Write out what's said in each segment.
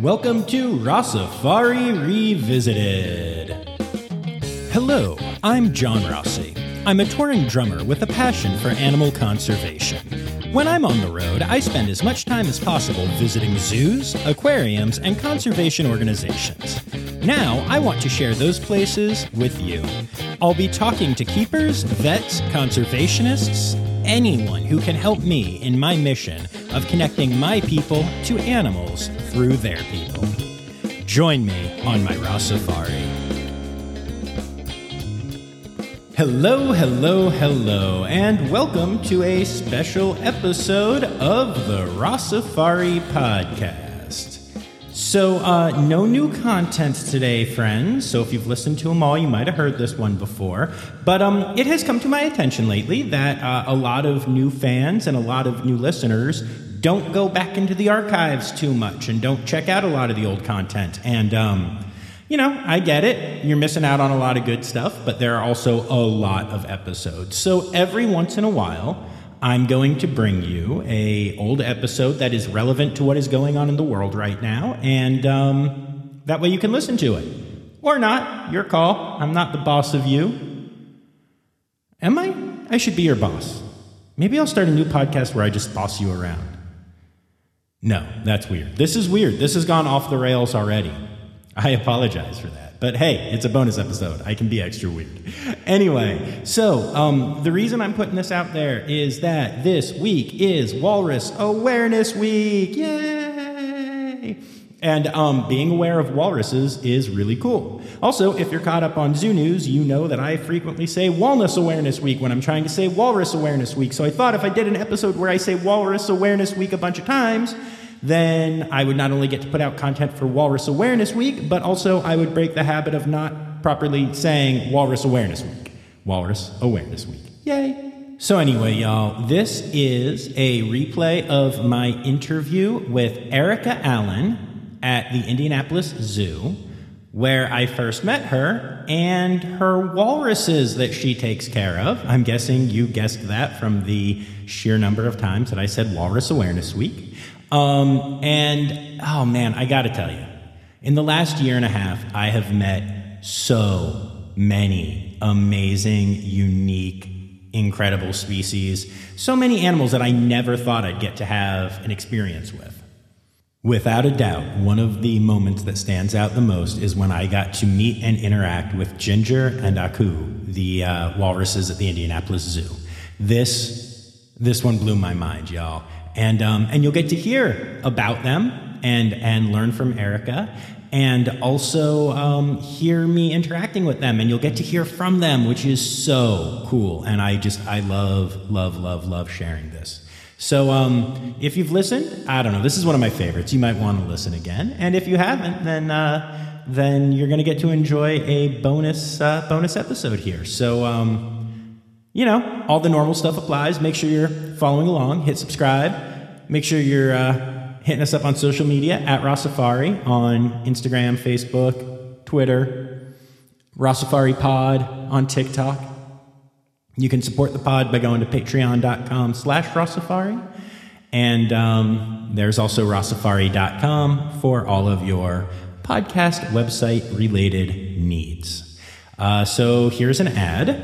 Welcome to Rossifari Revisited. Hello, I'm John Rossi. I'm a touring drummer with a passion for animal conservation. When I'm on the road, I spend as much time as possible visiting zoos, aquariums, and conservation organizations. Now, I want to share those places with you. I'll be talking to keepers, vets, conservationists, anyone who can help me in my mission of connecting my people to animals through their people. Join me on my Rossifari. Hello, hello, hello, and welcome to a special episode of the Rossifari Podcast. So, no new content today, friends. So if you've listened to them all, you might have heard this one before. But it has come to my attention lately that a lot of new fans and a lot of new listeners don't go back into the archives too much and don't check out a lot of the old content. And, you know, I get it. You're missing out on a lot of good stuff, but there are also a lot of episodes. So every once in a while, I'm going to bring you an old episode that is relevant to what is going on in the world right now, and that way you can listen to it. Or not. Your call. I'm not the boss of you. Am I? I should be your boss. Maybe I'll start a new podcast where I just boss you around. No, that's weird. This is weird. This has gone off the rails already. I apologize for that. But hey, it's a bonus episode. I can be extra weird. Anyway, so the reason I'm putting this out there is that this week is Walrus Awareness Week. Yay! And being aware of walruses is really cool. Also, if you're caught up on zoo news, you know that I frequently say Walrus Awareness Week when I'm trying to say Walrus Awareness Week. So I thought if I did an episode where I say Walrus Awareness Week a bunch of times, then I would not only get to put out content for Walrus Awareness Week, but also I would break the habit of not properly saying Walrus Awareness Week. Walrus Awareness Week. Yay! So anyway, y'all, this is a replay of my interview with Erica Allen at the Indianapolis Zoo, where I first met her and her walruses that she takes care of. I'm guessing you guessed that from the sheer number of times that I said Walrus Awareness Week. And, oh man, I gotta tell you, in the last year and a half, I have met so many amazing, unique, incredible species. So many animals that I never thought I'd get to have an experience with. Without a doubt, one of the moments that stands out the most is when I got to meet and interact with Ginger and Aku, the walruses at the Indianapolis Zoo. This one blew my mind, y'all. And you'll get to hear about them and learn from Erica, and also hear me interacting with them, and you'll get to hear from them, which is so cool. And I love sharing this. So if you've listened, I don't know, this is one of my favorites. You might want to listen again. And if you haven't, then you're going to get to enjoy a bonus episode here. So, you know, all the normal stuff applies. Make sure you're following along. Hit subscribe. Make sure you're hitting us up on social media at Rossifari on Instagram, Facebook, Twitter, Rossifari Pod on TikTok. You can support the pod by going to patreon.com/Rossifari. And there's also Rossifari.com for all of your podcast website related needs. So here's an ad.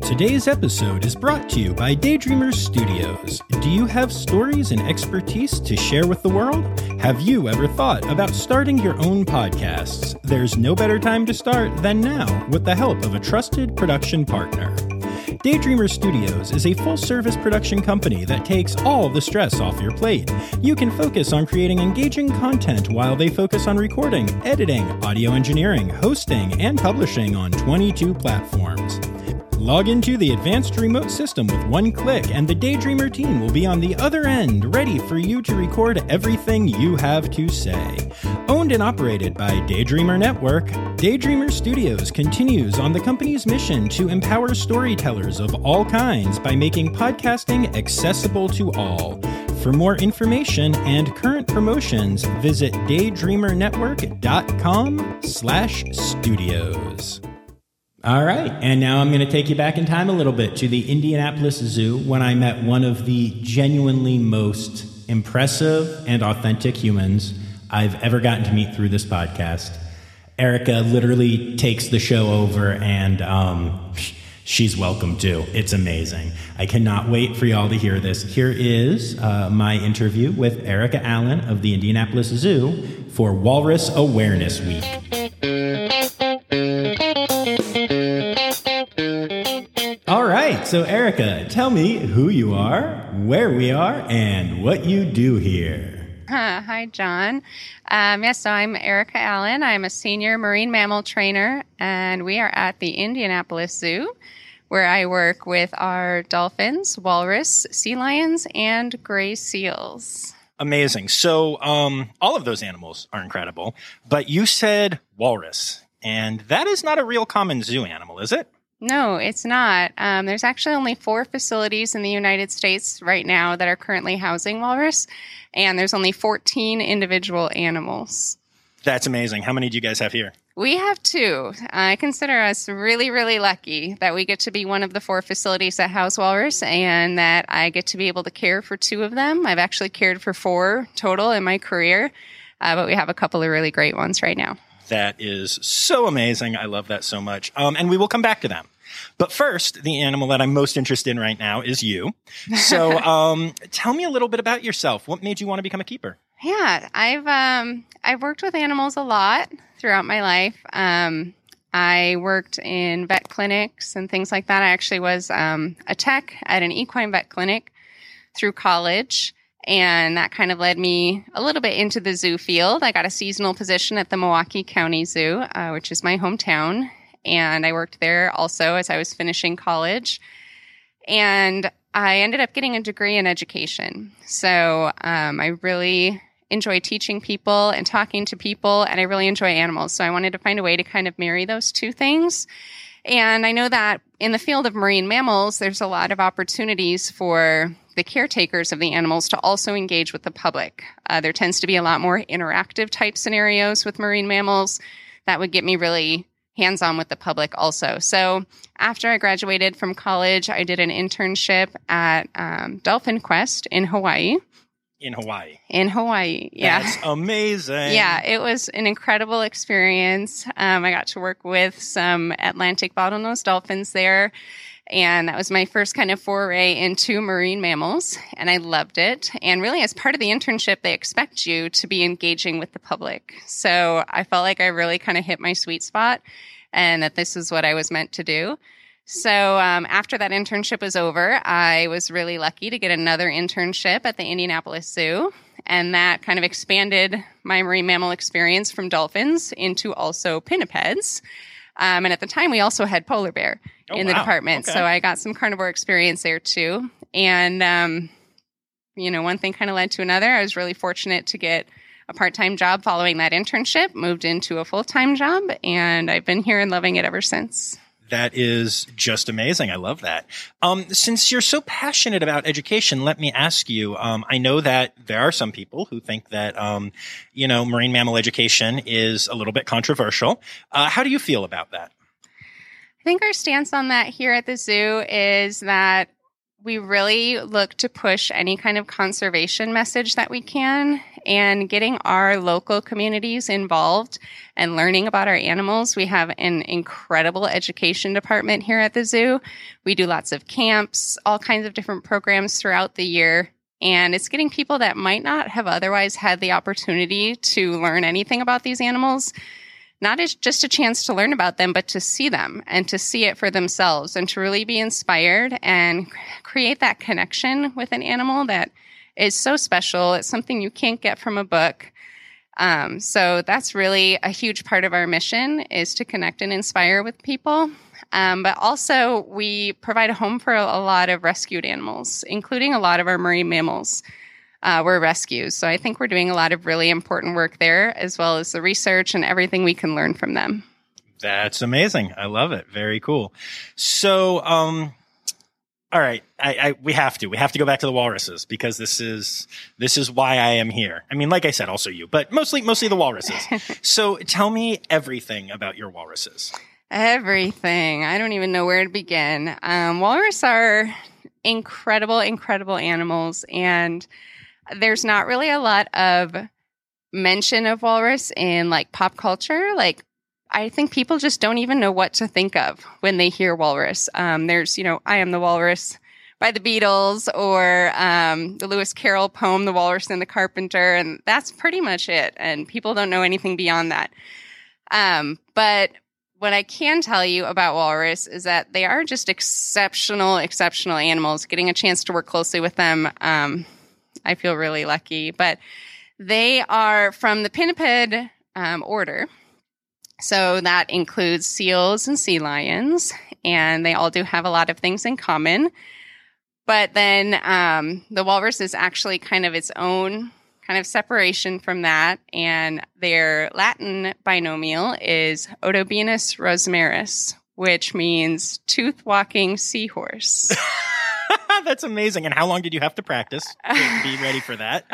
Today's episode is brought to you by Daydreamer Studios. Do you have stories and expertise to share with the world? Have you ever thought about starting your own podcasts? There's no better time to start than now with the help of a trusted production partner. Daydreamer Studios is a full-service production company that takes all the stress off your plate. You can focus on creating engaging content while they focus on recording, editing, audio engineering, hosting, and publishing on 22 platforms. Log into the advanced remote system with one click, and the Daydreamer team will be on the other end, ready for you to record everything you have to say. Owned and operated by Daydreamer Network, Daydreamer Studios continues on the company's mission to empower storytellers of all kinds by making podcasting accessible to all. For more information and current promotions, visit daydreamernetwork.com/studios. All right, and now I'm going to take you back in time a little bit to the Indianapolis Zoo when I met one of the genuinely most impressive and authentic humans I've ever gotten to meet through this podcast. Erica literally takes the show over, and she's welcome too. It's amazing. I cannot wait for y'all to hear this. Here is my interview with Erica Allen of the Indianapolis Zoo for Walrus Awareness Week. All right, so Erica, tell me who you are, where we are, and what you do here. Hi, John. Yes, so I'm Erica Allen. I'm a senior marine mammal trainer, and we are at the Indianapolis Zoo, where I work with our dolphins, walrus, sea lions, and gray seals. Amazing. So all of those animals are incredible, but you said walrus, and that is not a real common zoo animal, is it? No, it's not. There's actually only 4 facilities in the United States right now that are currently housing walrus, and there's only 14 individual animals. That's amazing. How many do you guys have here? We have 2. I consider us really, really lucky that we get to be one of the 4 facilities that house walrus, and that I get to be able to care for 2 of them. I've actually cared for 4 total in my career, but we have a couple of really great ones right now. That is so amazing. I love that so much. And we will come back to them. But first, the animal that I'm most interested in right now is you. So tell me a little bit about yourself. What made you want to become a keeper? Yeah, I've worked with animals a lot throughout my life. I worked in vet clinics and things like that. I actually was a tech at an equine vet clinic through college. And that kind of led me a little bit into the zoo field. I got a seasonal position at the Milwaukee County Zoo, which is my hometown. And I worked there also as I was finishing college. And I ended up getting a degree in education. So I really enjoy teaching people and talking to people, and I really enjoy animals. So I wanted to find a way to kind of marry those two things. And I know that in the field of marine mammals, there's a lot of opportunities for the caretakers of the animals to also engage with the public. There tends to be a lot more interactive type scenarios with marine mammals that would get me really hands-on with the public also. So after I graduated from college, I did an internship at Dolphin Quest in Hawaii. Yeah. That's amazing. Yeah, it was an incredible experience. I got to work with some Atlantic bottlenose dolphins there, and that was my first kind of foray into marine mammals, and I loved it. And really, as part of the internship, they expect you to be engaging with the public. So I felt like I really kind of hit my sweet spot and that this is what I was meant to do. So after that internship was over, I was really lucky to get another internship at the Indianapolis Zoo, and that kind of expanded my marine mammal experience from dolphins into also pinnipeds. And at the time, we also had polar bear in the department, okay. So I got some carnivore experience there too. And, one thing kind of led to another. I was really fortunate to get a part-time job following that internship, moved into a full-time job, and I've been here and loving it ever since. That is just amazing. I love that. Since you're so passionate about education, let me ask you, I know that there are some people who think that, marine mammal education is a little bit controversial. How do you feel about that? I think our stance on that here at the zoo is that we really look to push any kind of conservation message that we can, and getting our local communities involved and learning about our animals. We have an incredible education department here at the zoo. We do lots of camps, all kinds of different programs throughout the year, and it's getting people that might not have otherwise had the opportunity to learn anything about these animals. Not as just a chance to learn about them, but to see them and to see it for themselves and to really be inspired and create that connection with an animal that is so special. It's something you can't get from a book. So that's really a huge part of our mission, is to connect and inspire with people. But also we provide a home for a lot of rescued animals, including a lot of our marine mammals. We're rescues. So I think we're doing a lot of really important work there, as well as the research and everything we can learn from them. That's amazing. I love it. Very cool. So, all right, we have to go back to the walruses, because this is why I am here. I mean, like I said, also you, but mostly the walruses. So tell me everything about your walruses. Everything. I don't even know where to begin. Walrus are incredible animals, and there's not really a lot of mention of walrus in like pop culture, like I think people just don't even know what to think of when they hear walrus. There's, you know, I Am the Walrus by the Beatles, or the Lewis Carroll poem, The Walrus and the Carpenter, and that's pretty much it. And people don't know anything beyond that. But what I can tell you about walrus is that they are just exceptional animals. Getting a chance to work closely with them, I feel really lucky. But they are from the pinniped order. So that includes seals and sea lions, and they all do have a lot of things in common. But then the walrus is actually kind of its own kind of separation from that, and their Latin binomial is Odobenus rosmarus, which means tooth-walking seahorse. That's amazing. And how long did you have to practice to be ready for that?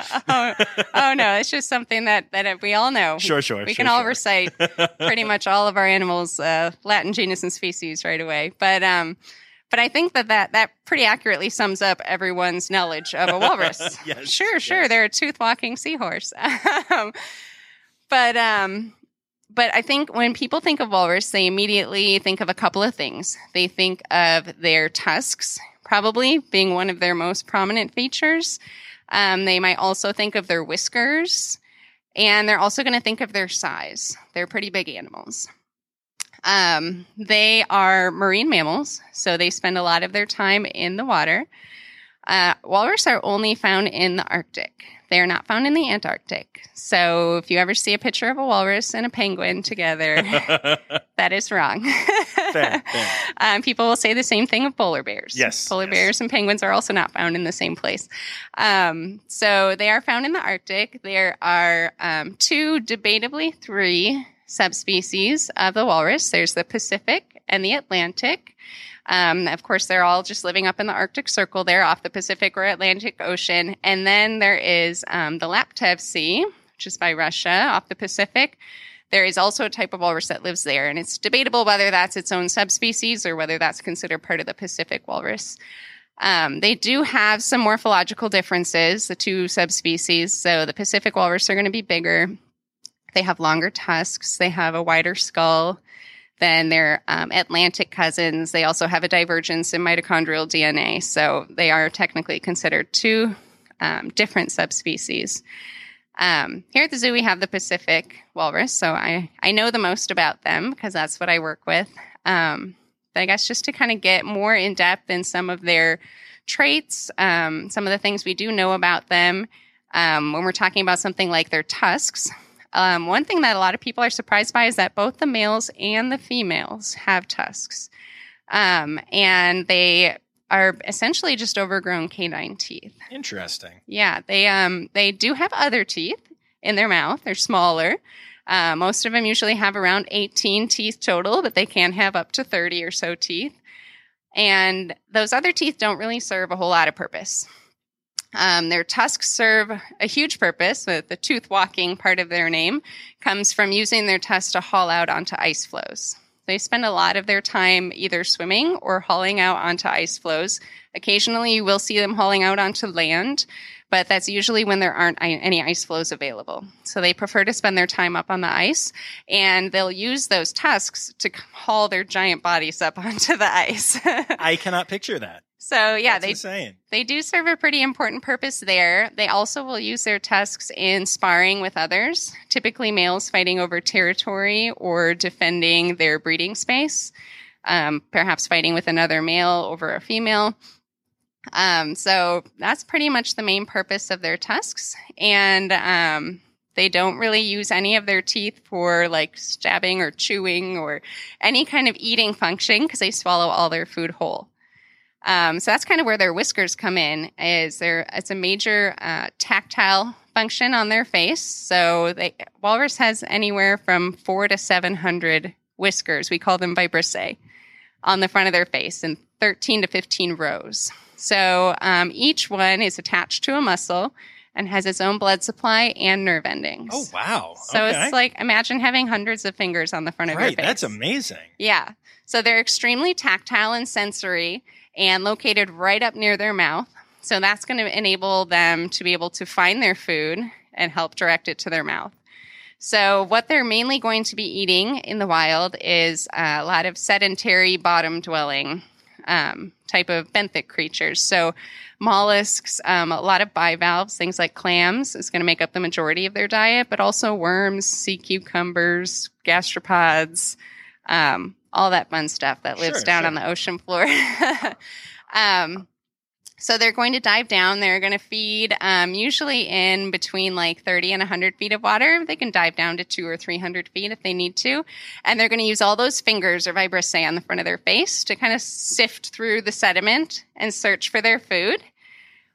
Oh, no. It's just something that we all know. Sure. We can all recite pretty much all of our animals' Latin genus and species right away. But I think that pretty accurately sums up everyone's knowledge of a walrus. Yes, sure. They're a tooth-walking seahorse. But I think when people think of walrus, they immediately think of a couple of things. They think of their tusks, probably being one of their most prominent features. They might also think of their whiskers, and they're also going to think of their size. They're pretty big animals. They are marine mammals, so they spend a lot of their time in the water. Walrus are only found in the Arctic. They are not found in the Antarctic. So if you ever see a picture of a walrus and a penguin together, that is wrong. Fair. People will say the same thing of polar bears. Yes. Polar bears and penguins are also not found in the same place. So they are found in the Arctic. There are two, debatably three, subspecies of the walrus. There's the Pacific and the Atlantic. Of course, they're all just living up in the Arctic Circle there off the Pacific or Atlantic Ocean. And then there is the Laptev Sea, which is by Russia off the Pacific. There is also a type of walrus that lives there, and it's debatable whether that's its own subspecies or whether that's considered part of the Pacific walrus. They do have some morphological differences, the two subspecies. So the Pacific walrus are going to be bigger. They have longer tusks. They have a wider skull than their Atlantic cousins. They also have a divergence in mitochondrial DNA, so they are technically considered two different subspecies. Here at the zoo, we have the Pacific walrus, so I know the most about them because that's what I work with. But I guess just to kind of get more in-depth in some of their traits, some of the things we do know about them, when we're talking about something like their tusks. One thing that a lot of people are surprised by is that both the males and the females have tusks. And they are essentially just overgrown canine teeth. Interesting. Yeah, they do have other teeth in their mouth. They're smaller. Most of them usually have around 18 teeth total, but they can have up to 30 or so teeth. And those other teeth don't really serve a whole lot of purpose. Their tusks serve a huge purpose. The tooth-walking part of their name comes from using their tusks to haul out onto ice floes. They spend a lot of their time either swimming or hauling out onto ice floes. Occasionally, you will see them hauling out onto land, but that's usually when there aren't any ice floes available. So they prefer to spend their time up on the ice, and they'll use those tusks to haul their giant bodies up onto the ice. I cannot picture that. So, yeah, they do serve a pretty important purpose there. They also will use their tusks in sparring with others, typically males fighting over territory or defending their breeding space, perhaps fighting with another male over a female. So that's pretty much the main purpose of their tusks. And they don't really use any of their teeth for, like, stabbing or chewing or any kind of eating function because they swallow all their food whole. So that's kind of where their whiskers come in. It's a major tactile function on their face. So walrus has anywhere from 400 to 700 whiskers. We call them vibrissae on the front of their face in 13 to 15 rows. So each one is attached to a muscle and has its own blood supply and nerve endings. Oh, wow. So okay. It's like, imagine having hundreds of fingers on the front of your face. Right, that's amazing. Yeah. So they're extremely tactile and sensory and located right up near their mouth. So that's going to enable them to be able to find their food, and help direct it to their mouth. So what they're mainly going to be eating in the wild is a lot of sedentary bottom-dwelling type of benthic creatures. So mollusks, a lot of bivalves, things like clams is going to make up the majority of their diet, but also worms, sea cucumbers, gastropods, all that fun stuff that lives down on the ocean floor. So they're going to dive down. They're going to feed usually in between like 30 and 100 feet of water. They can dive down to 200 or 300 feet if they need to. And they're going to use all those fingers or vibrissae on the front of their face to kind of sift through the sediment and search for their food.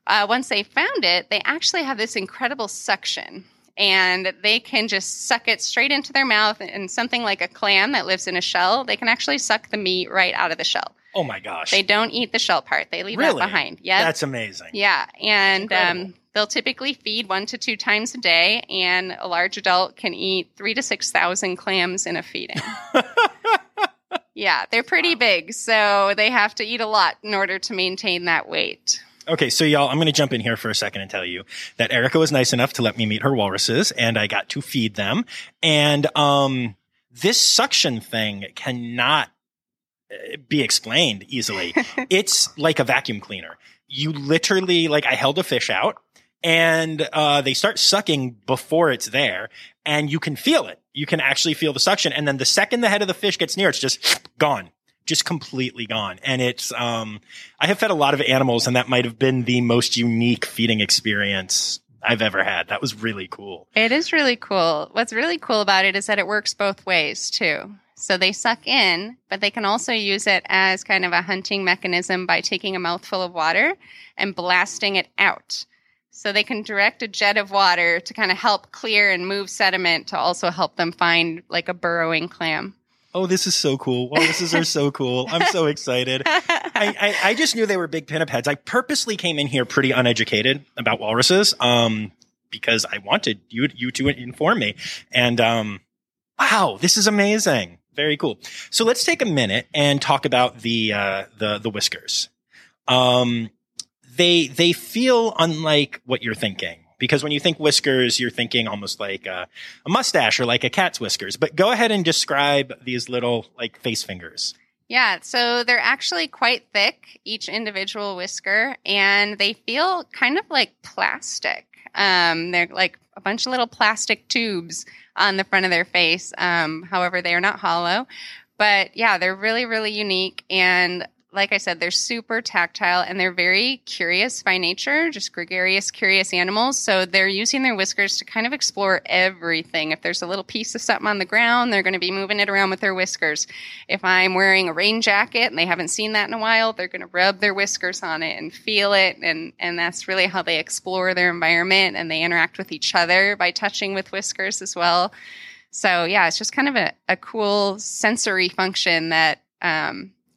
Once they found it, they actually have this incredible suction. And they can just suck it straight into their mouth. And something like a clam that lives in a shell, they can actually suck the meat right out of the shell. Oh, my gosh. They don't eat the shell part. They leave that behind. Yeah, that's amazing. Yeah. And they'll typically feed 1 to 2 times a day, and a large adult can eat 3,000 to 6,000 clams in a feeding. Yeah, they're pretty big, so they have to eat a lot in order to maintain that weight. Okay, so y'all, I'm going to jump in here for a second and tell you that Erica was nice enough to let me meet her walruses, and I got to feed them. And this suction thing cannot be explained easily. It's like a vacuum cleaner. You literally, like, I held a fish out and they start sucking before it's there, and you can feel it. You can actually feel the suction. And then the second the head of the fish gets near, it's just gone, just completely gone. And it's, I have fed a lot of animals, and that might have been the most unique feeding experience I've ever had. That was really cool. It is really cool. What's really cool about it is that it works both ways too. So they suck in, but they can also use it as kind of a hunting mechanism by taking a mouthful of water and blasting it out. So they can direct a jet of water to kind of help clear and move sediment to also help them find like a burrowing clam. Oh, this is so cool. Walruses are so cool. I'm so excited. I just knew they were big pinnipeds. I purposely came in here pretty uneducated about walruses because I wanted you to inform me. And wow, this is amazing. Very cool. So let's take a minute and talk about the whiskers. They feel unlike what you're thinking, because when you think whiskers, you're thinking almost like a mustache or like a cat's whiskers. But go ahead and describe these little like face fingers. Yeah, so they're actually quite thick, each individual whisker, and they feel kind of like plastic. They're like a bunch of little plastic tubes on the front of their face. However, they are not hollow. But yeah, they're really, really unique. And like I said, they're super tactile, and they're very curious by nature, just gregarious, curious animals. So they're using their whiskers to kind of explore everything. If there's a little piece of something on the ground, they're going to be moving it around with their whiskers. If I'm wearing a rain jacket and they haven't seen that in a while, they're going to rub their whiskers on it and feel it. And that's really how they explore their environment, and they interact with each other by touching with whiskers as well. So yeah, it's just kind of a cool sensory function that,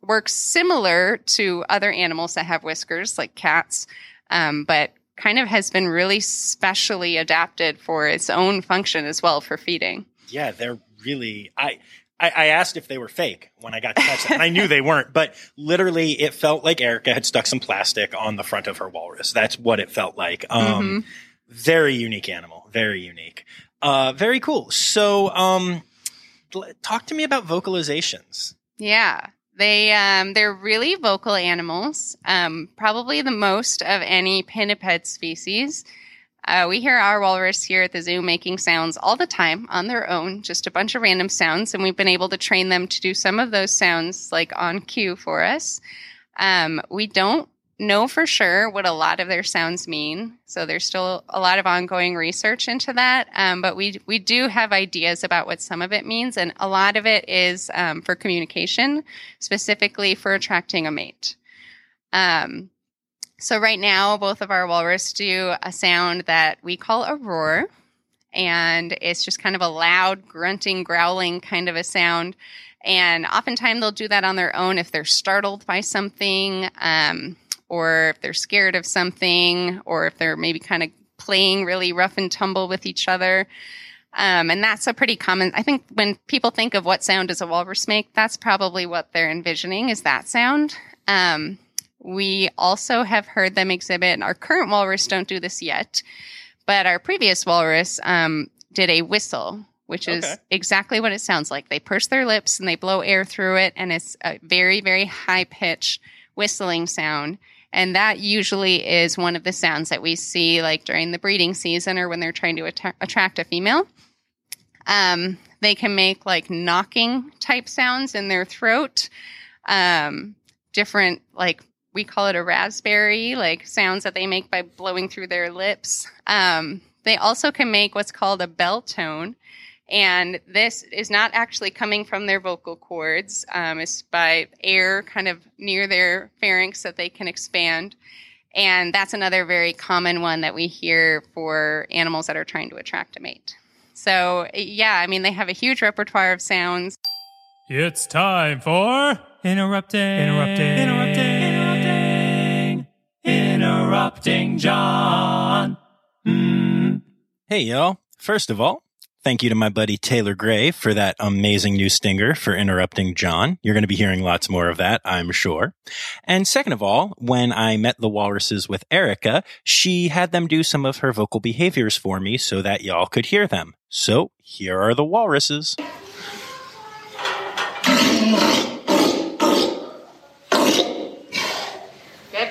works similar to other animals that have whiskers, like cats, but kind of has been really specially adapted for its own function as well for feeding. Yeah, they're really... I asked if they were fake when I got to touch them. I knew they weren't, but literally it felt like Erica had stuck some plastic on the front of her walrus. That's what it felt like. Very unique animal. Very unique. Very cool. So talk to me about vocalizations. Yeah. They're really vocal animals, probably the most of any pinniped species. We hear our walrus here at the zoo making sounds all the time on their own, just a bunch of random sounds, and we've been able to train them to do some of those sounds like on cue for us. We don't know for sure what a lot of their sounds mean, so there's still a lot of ongoing research into that, but we do have ideas about what some of it means, and a lot of it is for communication, specifically for attracting a mate. So right now, both of our walrus do a sound that we call a roar, and it's just kind of a loud, grunting, growling kind of a sound. And oftentimes they'll do that on their own if they're startled by something, or if they're scared of something, or if they're maybe kind of playing really rough and tumble with each other. And that's a pretty common, I think when people think of what sound does a walrus make, that's probably what they're envisioning is that sound. We also have heard them exhibit, and our current walrus don't do this yet, But our previous walrus did a whistle, which is exactly what it sounds like. They purse their lips and they blow air through it, and it's a very, very high-pitched whistling sound. And that usually is one of the sounds that we see like during the breeding season or when they're trying to attract a female. They can make like knocking type sounds in their throat, different like we call it a raspberry, like sounds that they make by blowing through their lips. They also can make what's called a bell tone. And this is not actually coming from their vocal cords. It's by air kind of near their pharynx that they can expand. And that's another very common one that we hear for animals that are trying to attract a mate. So, yeah, I mean, they have a huge repertoire of sounds. It's time for... Interrupting John. Hey, y'all. First of all, thank you to my buddy Taylor Gray for that amazing new stinger for Interrupting John. You're going to be hearing lots more of that, I'm sure. And second of all, when I met the walruses with Erica, she had them do some of her vocal behaviors for me so that y'all could hear them. So here are the walruses. Good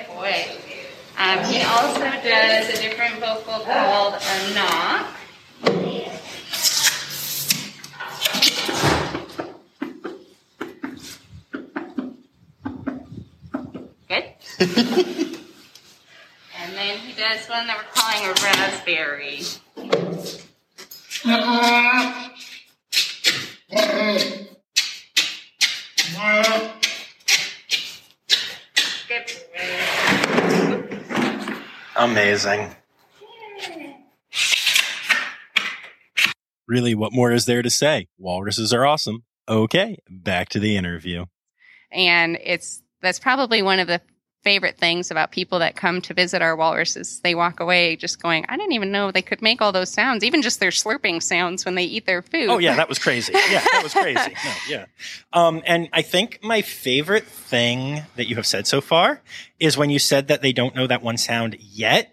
boy. He also does a different vocal called a knock. And then he does one that we're calling a raspberry. Amazing. Really, what more is there to say? Walruses are awesome. Okay, back to the interview. And that's probably one of the favorite things about people that come to visit our walruses. They walk away just going, I didn't even know they could make all those sounds, even just their slurping sounds when they eat their food. Oh, yeah, that was crazy. Yeah, that was crazy. No, yeah. And I think my favorite thing that you have said so far is when you said that they don't know that one sound yet.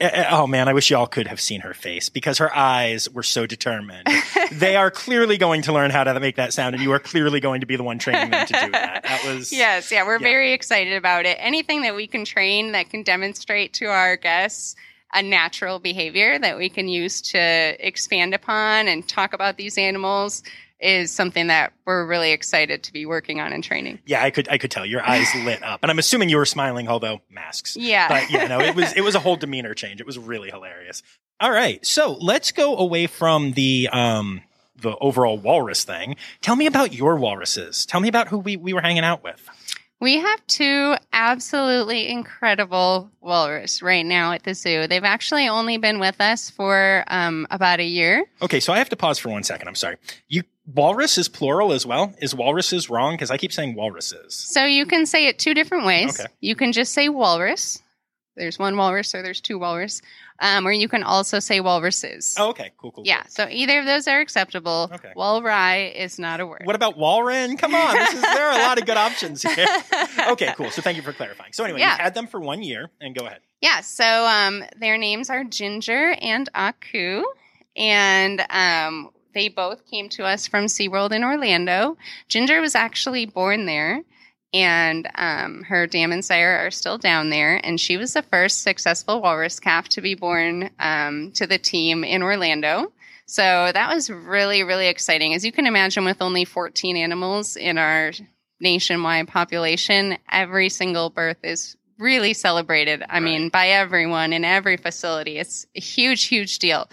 Oh, man, I wish y'all could have seen her face because her eyes were so determined. They are clearly going to learn how to make that sound, and you are clearly going to be the one training them to do that. Yes, yeah, we're very excited about it. Anything that we can train that can demonstrate to our guests a natural behavior that we can use to expand upon and talk about these animals is something that we're really excited to be working on and training. Yeah, I could tell your eyes lit up. And I'm assuming you were smiling, although masks. Yeah. But yeah, no, it was a whole demeanor change. It was really hilarious. All right. So let's go away from the overall walrus thing. Tell me about your walruses. Tell me about who we were hanging out with. We have two absolutely incredible walrus right now at the zoo. They've actually only been with us for about a year. Okay, so I have to pause for 1 second. I'm sorry. Walrus is plural as well. Is walruses wrong? Because I keep saying walruses. So you can say it two different ways. Okay. You can just say walrus. There's one walrus or there's two walrus. Or you can also say walruses. Oh, okay. Cool. Yeah. So either of those are acceptable. Okay. Walry is not a word. What about walren? Come on. There are a lot of good options here. Okay, cool. So thank you for clarifying. So anyway, you had them for 1 year and go ahead. Yeah. So their names are Ginger and Aku. And they both came to us from SeaWorld in Orlando. Ginger was actually born there, and her dam and sire are still down there. And she was the first successful walrus calf to be born to the team in Orlando. So that was really, really exciting. As you can imagine, with only 14 animals in our nationwide population, every single birth is really celebrated. I mean, by everyone in every facility. It's a huge, huge deal.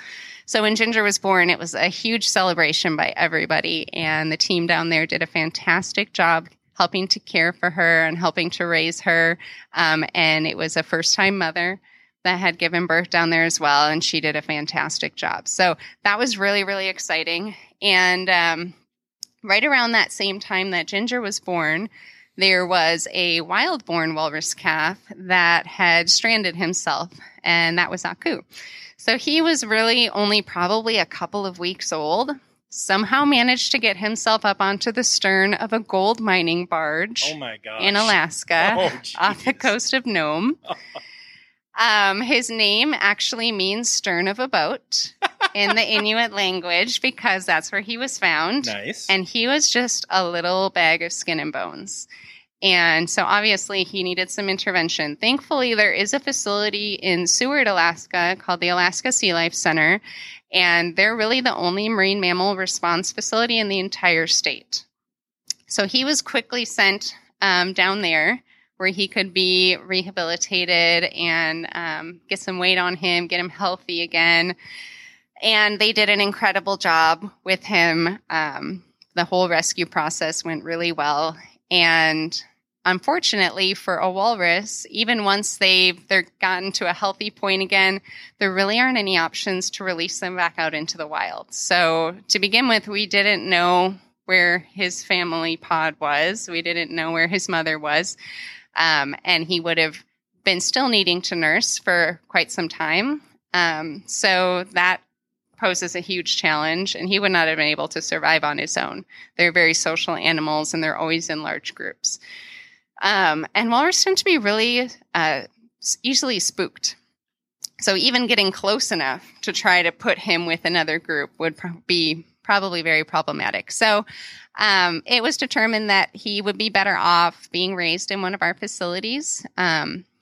So when Ginger was born, it was a huge celebration by everybody, and the team down there did a fantastic job helping to care for her and helping to raise her. And it was a first-time mother that had given birth down there as well, and she did a fantastic job. So that was really, really exciting. And right around that same time that Ginger was born, there was a wild-born walrus calf that had stranded himself, and that was Aku. So he was really only probably a couple of weeks old, somehow managed to get himself up onto the stern of a gold mining barge in Alaska off the coast of Nome. His name actually means stern of a boat in the Inuit language because that's where he was found. Nice. And he was just a little bag of skin and bones. And so obviously he needed some intervention. Thankfully, there is a facility in Seward, Alaska called the Alaska Sea Life Center. And they're really the only marine mammal response facility in the entire state. So he was quickly sent down there where he could be rehabilitated and get some weight on him, get him healthy again. And they did an incredible job with him. The whole rescue process went really well. And unfortunately for a walrus, even once they're gotten to a healthy point again, there really aren't any options to release them back out into the wild. So to begin with, we didn't know where his family pod was. We didn't know where his mother was. And he would have been still needing to nurse for quite some time. So that poses a huge challenge, and he would not have been able to survive on his own. They're very social animals, and they're always in large groups. And walrus tend to be really easily spooked. So even getting close enough to try to put him with another group would be probably very problematic. So it was determined that he would be better off being raised in one of our facilities.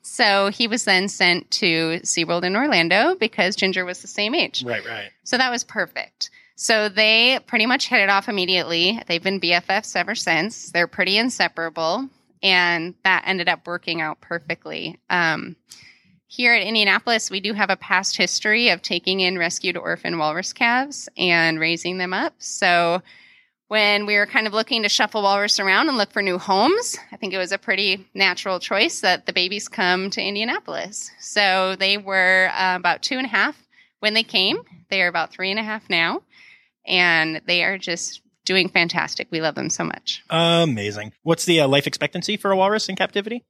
So he was then sent to SeaWorld in Orlando because Ginger was the same age. Right. So that was perfect. So they pretty much hit it off immediately. They've been BFFs ever since. They're pretty inseparable, and that ended up working out perfectly. Here at Indianapolis, we do have a past history of taking in rescued orphan walrus calves and raising them up. So when we were kind of looking to shuffle walrus around and look for new homes, I think it was a pretty natural choice that the babies come to Indianapolis. So they were about 2.5 when they came. They are about 3.5 now, and they are just doing fantastic. We love them so much. Amazing. What's the life expectancy for a walrus in captivity?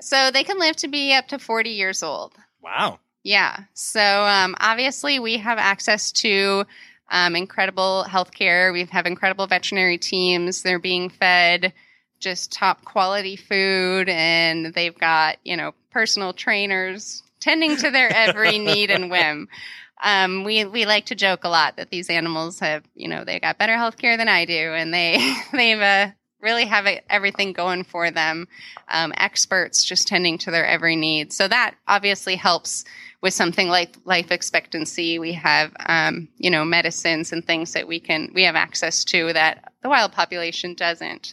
So they can live to be up to 40 years old. Wow. Yeah. So obviously we have access to incredible healthcare. We have incredible veterinary teams. They're being fed just top quality food, and they've got, personal trainers tending to their every need and whim. We like to joke a lot that these animals have, they got better healthcare than I do, and they've really have everything going for them. Experts just tending to their every need. So that obviously helps with something like life expectancy. We have, medicines and things that we have access to that the wild population doesn't.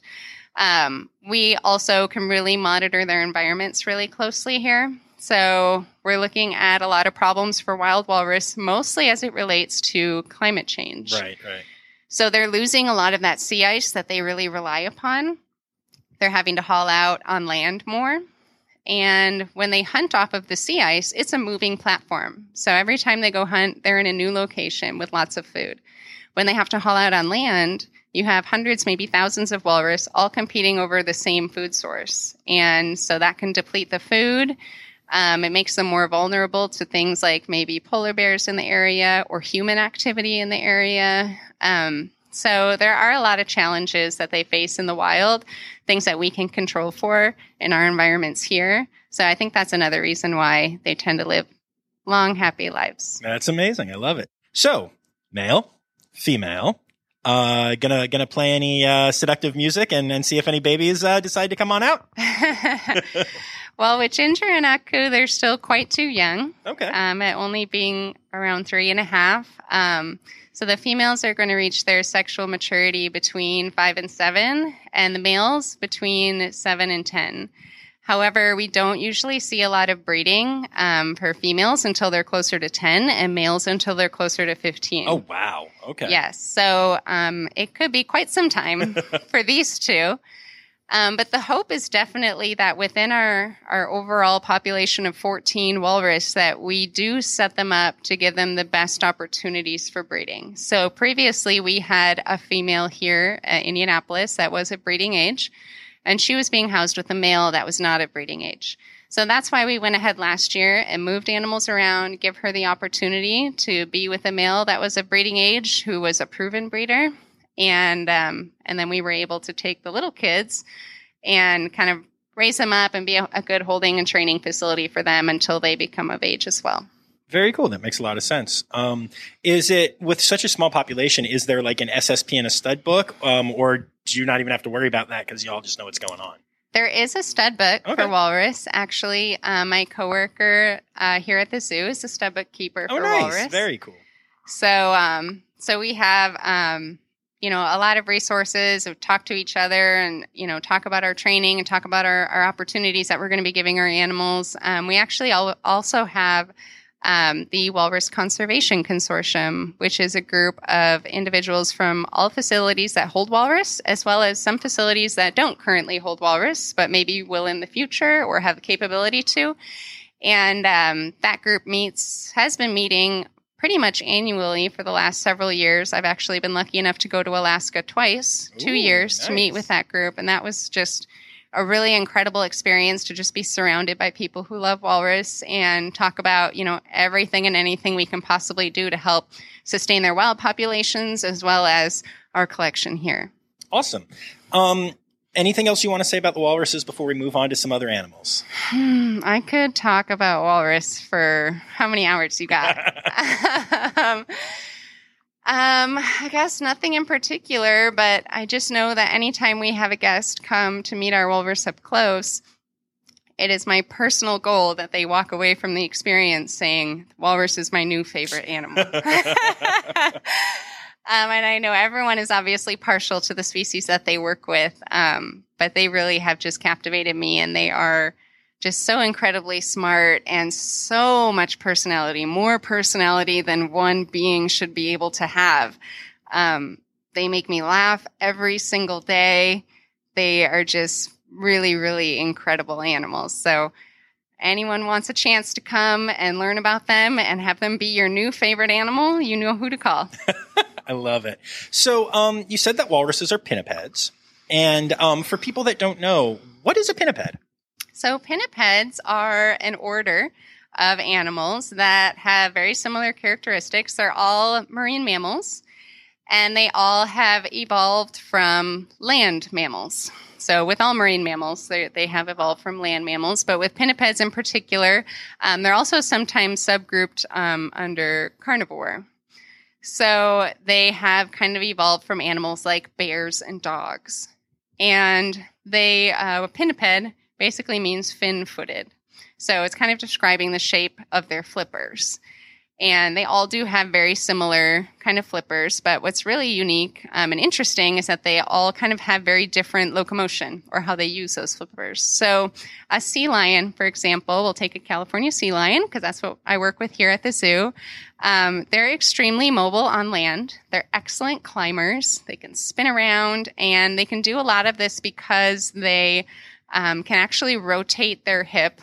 We also can really monitor their environments really closely here. So we're looking at a lot of problems for wild walrus, mostly as it relates to climate change. Right. So they're losing a lot of that sea ice that they really rely upon. They're having to haul out on land more. And when they hunt off of the sea ice, it's a moving platform. So every time they go hunt, they're in a new location with lots of food. When they have to haul out on land, you have hundreds, maybe thousands of walrus all competing over the same food source. And so that can deplete the food. It makes them more vulnerable to things like maybe polar bears in the area or human activity in the area. So there are a lot of challenges that they face in the wild, things that we can control for in our environments here. So I think that's another reason why they tend to live long, happy lives. That's amazing. I love it. So male, female, gonna play any seductive music and see if any babies decide to come on out. Well, with Ginger and Aku, they're still quite too young. Okay. At only being around 3.5. So the females are going to reach their sexual maturity between 5 and 7, and the males between 7 and 10. However, we don't usually see a lot of breeding for females until they're closer to 10 and males until they're closer to 15. Oh, wow. Okay. Yes. So it could be quite some time for these two. But the hope is definitely that within our overall population of 14 walrus that we do set them up to give them the best opportunities for breeding. So previously we had a female here at Indianapolis that was at breeding age, and she was being housed with a male that was not at breeding age. So that's why we went ahead last year and moved animals around, give her the opportunity to be with a male that was at breeding age who was a proven breeder. And then we were able to take the little kids and kind of raise them up and be a good holding and training facility for them until they become of age as well. Very cool. That makes a lot of sense. Is it, with such a small population, is there like an SSP and a stud book, or do you not even have to worry about that because y'all just know what's going on? There is a stud book for walrus, actually. My coworker here at the zoo is a stud book keeper for walrus. Very cool. So we have, a lot of resources. We talk to each other and, talk about our training and talk about our opportunities that we're going to be giving our animals. We actually also have the Walrus Conservation Consortium, which is a group of individuals from all facilities that hold walrus, as well as some facilities that don't currently hold walrus, but maybe will in the future or have the capability to. And that group has been meeting pretty much annually for the last several years. I've actually been lucky enough to go to Alaska twice, 2 years, to meet with that group. And that was just a really incredible experience to just be surrounded by people who love walrus and talk about, everything and anything we can possibly do to help sustain their wild populations as well as our collection here. Awesome. Anything else you want to say about the walruses before we move on to some other animals? I could talk about walrus for how many hours you got? I guess nothing in particular, but I just know that anytime we have a guest come to meet our walrus up close, it is my personal goal that they walk away from the experience saying, walrus is my new favorite animal. And I know everyone is obviously partial to the species that they work with, but they really have just captivated me, and they are just so incredibly smart and so much personality, more personality than one being should be able to have. They make me laugh every single day. They are just really, really incredible animals. So anyone wants a chance to come and learn about them and have them be your new favorite animal, you know who to call. I love it. So you said that walruses are pinnipeds. And for people that don't know, what is a pinniped? So pinnipeds are an order of animals that have very similar characteristics. They're all marine mammals, and they all have evolved from land mammals. So with all marine mammals, they have evolved from land mammals. But with pinnipeds in particular, they're also sometimes subgrouped under carnivore. So they have kind of evolved from animals like bears and dogs. And a pinniped basically means fin-footed. So it's kind of describing the shape of their flippers. And they all do have very similar kind of flippers. But what's really unique and interesting is that they all kind of have very different locomotion or how they use those flippers. So a sea lion, for example, we'll take a California sea lion because that's what I work with here at the zoo. They're extremely mobile on land. They're excellent climbers. They can spin around, and they can do a lot of this because they can actually rotate their hip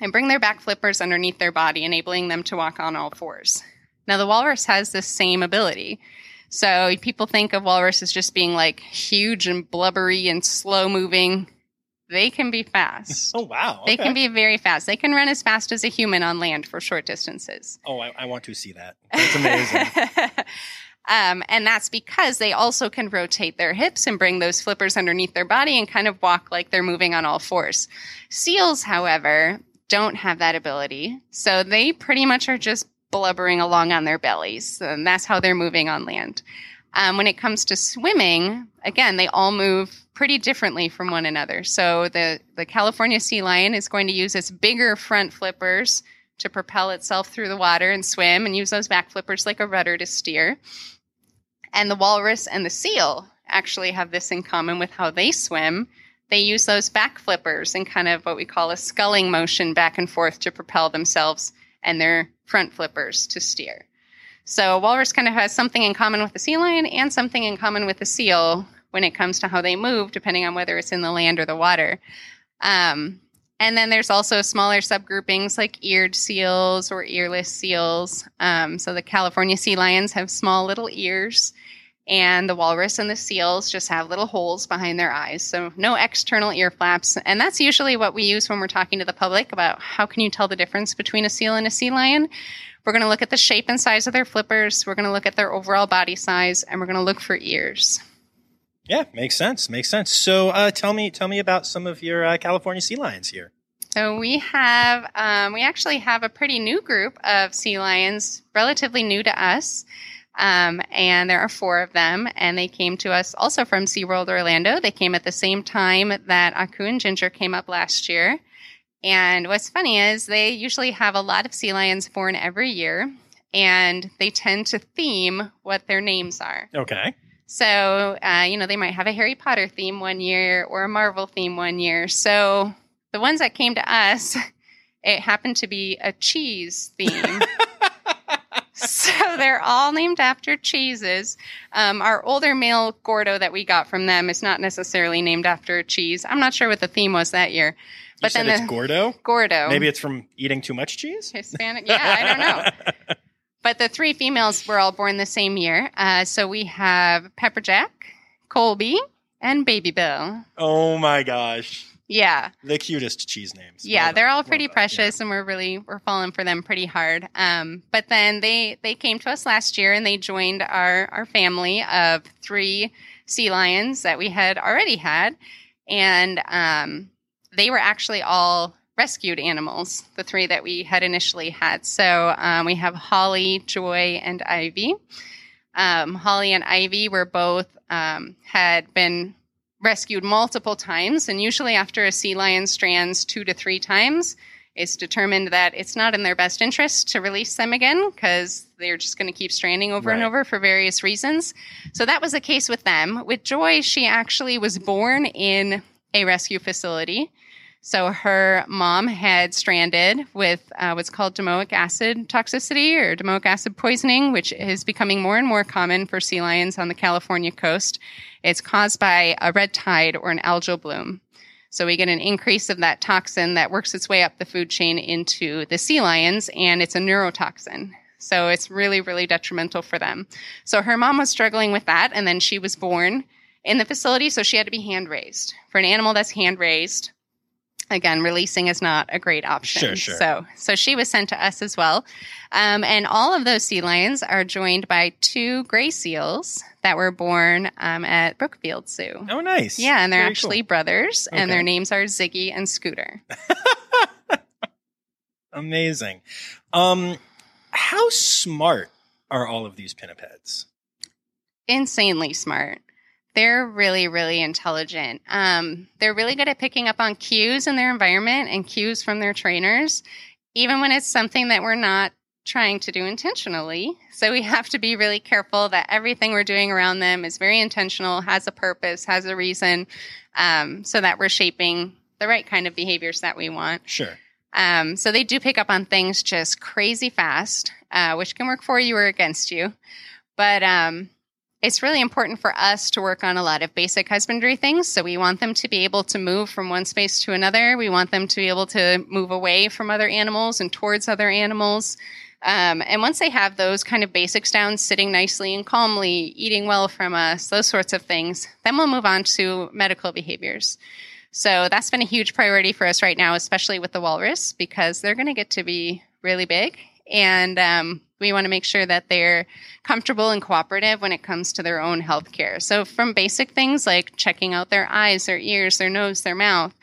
and bring their back flippers underneath their body, enabling them to walk on all fours. Now, the walrus has this same ability. So people think of walrus as just being like huge and blubbery and slow moving. They can be fast. Oh, wow. Okay. They can be very fast. They can run as fast as a human on land for short distances. Oh, I want to see that. That's amazing. And that's because they also can rotate their hips and bring those flippers underneath their body and kind of walk like they're moving on all fours. Seals, however, don't have that ability. So they pretty much are just blubbering along on their bellies. And that's how they're moving on land. When it comes to swimming, again, they all move pretty differently from one another. So the California sea lion is going to use its bigger front flippers to propel itself through the water and swim, and use those back flippers like a rudder to steer. And the walrus and the seal actually have this in common with how they swim. They use those back flippers in kind of what we call a sculling motion back and forth to propel themselves and their front flippers to steer. So a walrus kind of has something in common with the sea lion and something in common with the seal when it comes to how they move, depending on whether it's in the land or the water. And then there's also smaller subgroupings like eared seals or earless seals. So the California sea lions have small little ears, and the walrus and the seals just have little holes behind their eyes. So no external ear flaps. And that's usually what we use when we're talking to the public about how can you tell the difference between a seal and a sea lion. We're going to look at the shape and size of their flippers. We're going to look at their overall body size, and we're going to look for ears. Yeah, makes sense. Makes sense. So tell me about some of your California sea lions here. So we actually have a pretty new group of sea lions, relatively new to us. And there are four of them, and they came to us also from SeaWorld Orlando. They came at the same time that Aku and Ginger came up last year. And what's funny is they usually have a lot of sea lions born every year, and they tend to theme what their names are. Okay. So, they might have a Harry Potter theme one year or a Marvel theme one year. So the ones that came to us, it happened to be a cheese theme. So they're all named after cheeses. Our older male Gordo that we got from them is not necessarily named after a cheese. I'm not sure what the theme was that year. But you said it's Gordo? Gordo. Maybe it's from eating too much cheese? Hispanic? Yeah, I don't know. But the three females were all born the same year. So we have Pepperjack, Colby, and Baby Bill. Oh, my gosh. Yeah. The cutest cheese names. Yeah, they're all pretty precious, and we're falling for them pretty hard. But then they came to us last year, and they joined our family of three sea lions that we had already had. And they were actually all rescued animals, the three that we had initially had. So we have Holly, Joy, and Ivy. Holly and Ivy were both had been rescued multiple times, and usually after a sea lion strands 2 to 3 times, it's determined that it's not in their best interest to release them again because they're just going to keep stranding over and over for various reasons. So that was the case with them. With Joy, she actually was born in a rescue facility. So her mom had stranded with what's called domoic acid toxicity or domoic acid poisoning, which is becoming more and more common for sea lions on the California coast. It's caused by a red tide or an algal bloom. So we get an increase of that toxin that works its way up the food chain into the sea lions, and it's a neurotoxin. So it's really, really detrimental for them. So her mom was struggling with that, and then she was born in the facility, so she had to be hand-raised. For an animal that's hand-raised, again, releasing is not a great option. Sure. So she was sent to us as well. And all of those sea lions are joined by 2 gray seals that were born at Brookfield Zoo. Oh, nice. Yeah, and they're very actually brothers, and their names are Ziggy and Scooter. Amazing. How smart are all of these pinnipeds? Insanely smart. They're really, really intelligent. They're really good at picking up on cues in their environment and cues from their trainers, even when it's something that we're not trying to do intentionally. So we have to be really careful that everything we're doing around them is very intentional, has a purpose, has a reason, so that we're shaping the right kind of behaviors that we want. Sure. So they do pick up on things just crazy fast, which can work for you or against you. But it's really important for us to work on a lot of basic husbandry things. So we want them to be able to move from one space to another. We want them to be able to move away from other animals and towards other animals. And once they have those kind of basics down, sitting nicely and calmly, eating well from us, those sorts of things, then we'll move on to medical behaviors. So that's been a huge priority for us right now, especially with the walrus, because they're going to get to be really big. And we want to make sure that they're comfortable and cooperative when it comes to their own health care. So from basic things like checking out their eyes, their ears, their nose, their mouth,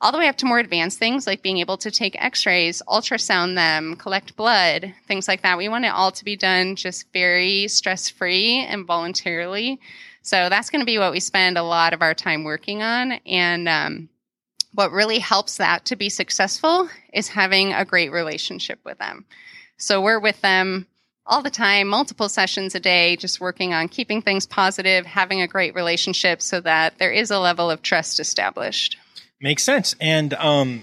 all the way up to more advanced things like being able to take x-rays, ultrasound them, collect blood, things like that. We want it all to be done just very stress-free and voluntarily. So that's going to be what we spend a lot of our time working on. And what really helps that to be successful is having a great relationship with them. So we're with them all the time, multiple sessions a day, just working on keeping things positive, having a great relationship so that there is a level of trust established. Makes sense. And